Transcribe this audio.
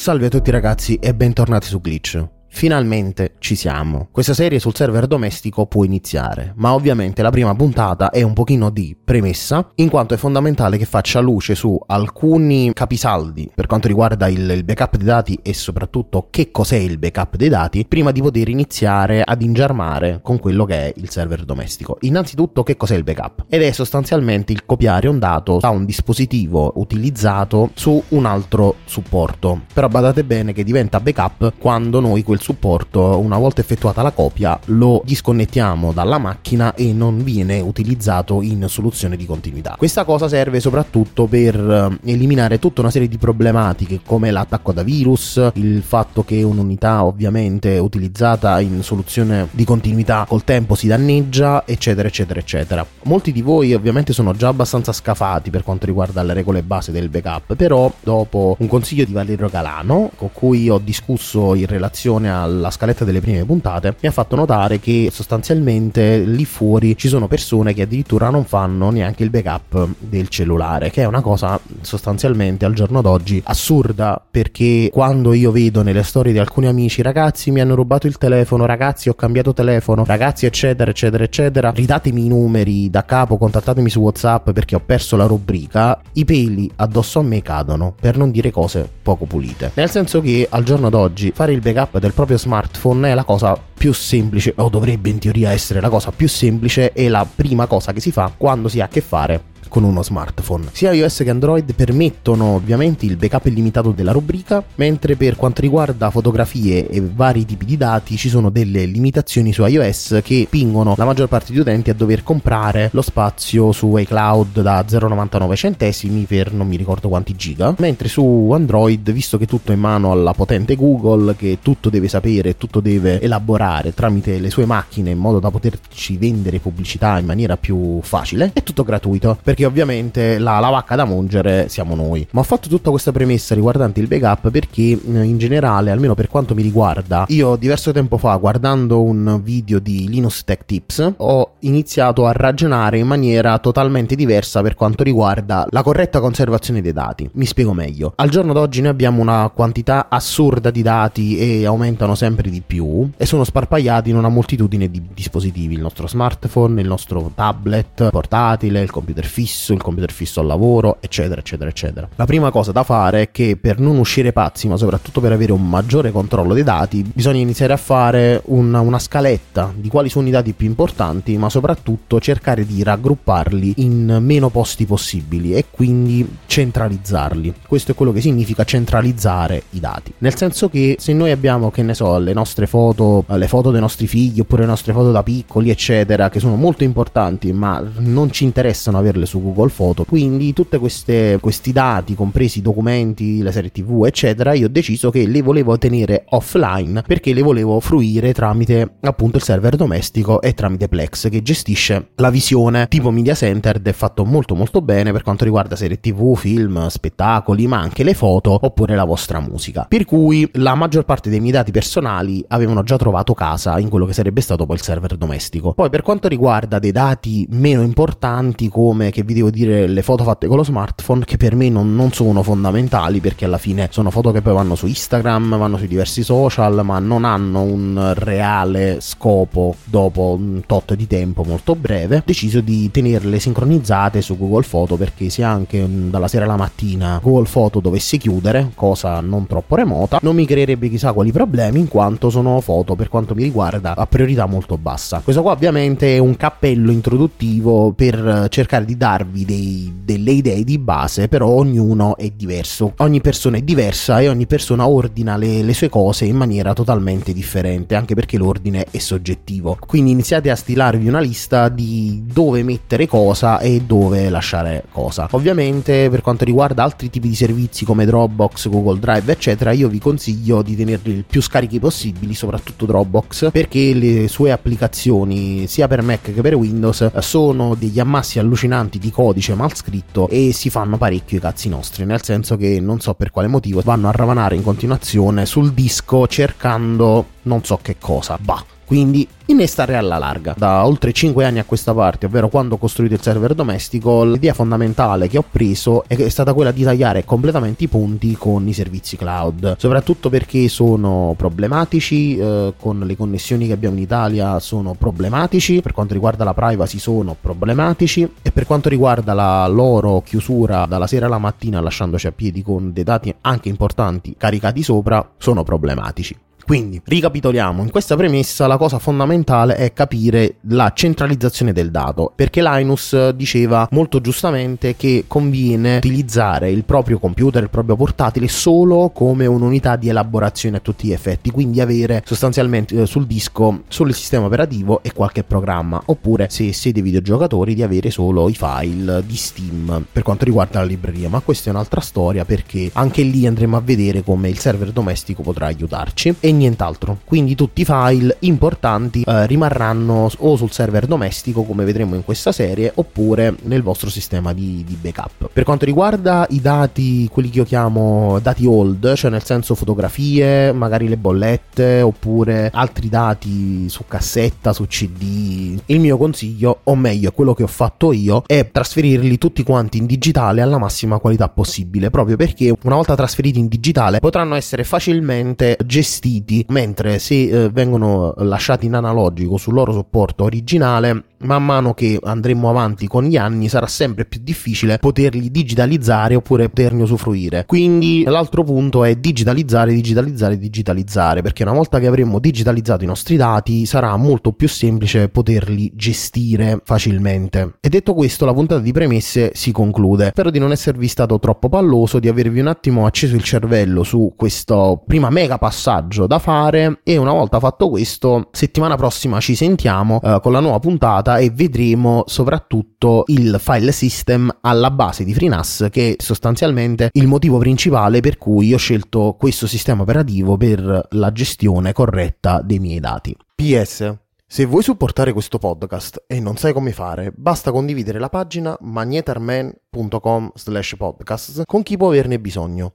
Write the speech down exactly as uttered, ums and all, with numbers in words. Salve a tutti ragazzi e bentornati su Glitch. Finalmente ci siamo. Questa serie sul server domestico può iniziare, ma ovviamente la prima puntata è un pochino di premessa, in quanto è fondamentale che faccia luce su alcuni capisaldi per quanto riguarda il, il backup dei dati e soprattutto che cos'è il backup dei dati, prima di poter iniziare ad ingiarmare con quello che è il server domestico. Innanzitutto, che cos'è il backup? Ed è sostanzialmente il copiare un dato da un dispositivo utilizzato su un altro supporto. Però badate bene che diventa backup quando noi quel supporto, una volta effettuata la copia, lo disconnettiamo dalla macchina e non viene utilizzato in soluzione di continuità. Questa cosa serve soprattutto per eliminare tutta una serie di problematiche come l'attacco da virus, il fatto che un'unità ovviamente utilizzata in soluzione di continuità col tempo si danneggia, eccetera eccetera eccetera. Molti di voi ovviamente sono già abbastanza scafati per quanto riguarda le regole base del backup, però dopo un consiglio di Valerio Galano, con cui ho discusso in relazione a alla scaletta delle prime puntate, mi ha fatto notare che sostanzialmente lì fuori ci sono persone che addirittura non fanno neanche il backup del cellulare, che è una cosa sostanzialmente al giorno d'oggi assurda, perché quando io vedo nelle storie di alcuni amici "ragazzi mi hanno rubato il telefono, ragazzi ho cambiato telefono, ragazzi eccetera eccetera eccetera, ridatemi i numeri da capo, contattatemi su WhatsApp perché ho perso la rubrica", i peli addosso a me cadono, per non dire cose poco pulite, nel senso che al giorno d'oggi fare il backup del proprio smartphone è la cosa più semplice, o dovrebbe in teoria essere la cosa più semplice e la prima cosa che si fa quando si ha a che fare con uno smartphone. Sia iOS che Android permettono ovviamente il backup illimitato della rubrica, mentre per quanto riguarda fotografie e vari tipi di dati ci sono delle limitazioni su iOS che pingono la maggior parte di utenti a dover comprare lo spazio su iCloud da zero virgola novantanove centesimi per non mi ricordo quanti giga, mentre su Android, visto che tutto è in mano alla potente Google, che tutto deve sapere, tutto deve elaborare tramite le sue macchine in modo da poterci vendere pubblicità in maniera più facile, è tutto gratuito, perché ovviamente la, la vacca da mungere siamo noi. Ma ho fatto tutta questa premessa riguardante il backup perché in generale, almeno per quanto mi riguarda, io diverso tempo fa, guardando un video di Linus Tech Tips, ho iniziato a ragionare in maniera totalmente diversa per quanto riguarda la corretta conservazione dei dati. Mi spiego meglio. Al giorno d'oggi noi abbiamo una quantità assurda di dati e aumentano sempre di più e sono sparpagliati in una moltitudine di dispositivi: il nostro smartphone, il nostro tablet portatile, il computer fisso, il computer fisso al lavoro, eccetera eccetera eccetera. La prima cosa da fare è che, per non uscire pazzi ma soprattutto per avere un maggiore controllo dei dati, bisogna iniziare a fare una, una scaletta di quali sono i dati più importanti, ma soprattutto cercare di raggrupparli in meno posti possibili e quindi centralizzarli. Questo è quello che significa centralizzare i dati, nel senso che se noi abbiamo, che ne so, le nostre foto, le foto dei nostri figli oppure le nostre foto da piccoli eccetera, che sono molto importanti ma non ci interessano averle su Google Foto, quindi tutte queste questi dati, compresi i documenti, la serie tv eccetera, io ho deciso che le volevo tenere offline perché le volevo fruire tramite appunto il server domestico e tramite Plex, che gestisce la visione tipo media center ed è fatto molto molto bene per quanto riguarda serie tv, film, spettacoli, ma anche le foto oppure la vostra musica, per cui la maggior parte dei miei dati personali avevano già trovato casa in quello che sarebbe stato poi il server domestico. Poi per quanto riguarda dei dati meno importanti, come, che vi devo dire, le foto fatte con lo smartphone, che per me non, non sono fondamentali, perché alla fine sono foto che poi vanno su Instagram, vanno sui diversi social, ma non hanno un reale scopo dopo un tot di tempo molto breve, ho deciso di tenerle sincronizzate su Google Foto, perché se anche dalla sera alla mattina Google Foto dovesse chiudere, cosa non troppo remota, non mi creerebbe chissà quali problemi, in quanto sono foto, per quanto mi riguarda, a priorità molto bassa. Questo qua ovviamente è un cappello introduttivo per cercare di dare darvi dei, delle idee di base, però ognuno è diverso, ogni persona è diversa e ogni persona ordina le, le sue cose in maniera totalmente differente, anche perché l'ordine è soggettivo, quindi iniziate a stilarvi una lista di dove mettere cosa e dove lasciare cosa. Ovviamente per quanto riguarda altri tipi di servizi come Dropbox, Google Drive eccetera, io vi consiglio di tenerli il più scarichi possibili, soprattutto Dropbox, perché le sue applicazioni sia per Mac che per Windows sono degli ammassi allucinanti di codice mal scritto e si fanno parecchio i cazzi nostri, nel senso che non so per quale motivo vanno a ravanare in continuazione sul disco cercando non so che cosa, bah. Quindi innestare alla larga. Da oltre cinque anni a questa parte, ovvero quando ho costruito il server domestico, l'idea fondamentale che ho preso è stata quella di tagliare completamente i ponti con i servizi cloud, soprattutto perché sono problematici, eh, con le connessioni che abbiamo in Italia sono problematici, per quanto riguarda la privacy sono problematici, e per quanto riguarda la loro chiusura dalla sera alla mattina lasciandoci a piedi con dei dati anche importanti caricati sopra sono problematici. Quindi ricapitoliamo, in questa premessa la cosa fondamentale è capire la centralizzazione del dato, perché Linus diceva molto giustamente che conviene utilizzare il proprio computer, il proprio portatile solo come un'unità di elaborazione a tutti gli effetti, quindi avere sostanzialmente sul disco solo il sistema operativo e qualche programma, oppure se siete videogiocatori di avere solo i file di Steam per quanto riguarda la libreria, ma questa è un'altra storia perché anche lì andremo a vedere come il server domestico potrà aiutarci e nient'altro. Quindi tutti i file importanti eh, rimarranno o sul server domestico, come vedremo in questa serie, oppure nel vostro sistema di, di backup. Per quanto riguarda i dati, quelli che io chiamo dati old, cioè nel senso fotografie, magari le bollette oppure altri dati su cassetta, su C D, il mio consiglio, o meglio quello che ho fatto io, è trasferirli tutti quanti in digitale alla massima qualità possibile, proprio perché una volta trasferiti in digitale potranno essere facilmente gestiti, mentre se eh, vengono lasciati in analogico sul loro supporto originale, man mano che andremo avanti con gli anni sarà sempre più difficile poterli digitalizzare oppure poterne usufruire. Quindi l'altro punto è digitalizzare, digitalizzare, digitalizzare, perché una volta che avremo digitalizzato i nostri dati sarà molto più semplice poterli gestire facilmente. E detto questo, la puntata di premesse si conclude. Spero di non esservi stato troppo palloso, di avervi un attimo acceso il cervello su questo prima mega passaggio da fare, e una volta fatto questo, settimana prossima ci sentiamo eh, con la nuova puntata, e vedremo soprattutto il file system alla base di FreeNAS, che è sostanzialmente il motivo principale per cui ho scelto questo sistema operativo per la gestione corretta dei miei dati. P S. Se vuoi supportare questo podcast e non sai come fare, basta condividere la pagina magnetarman punto com slash podcast con chi può averne bisogno.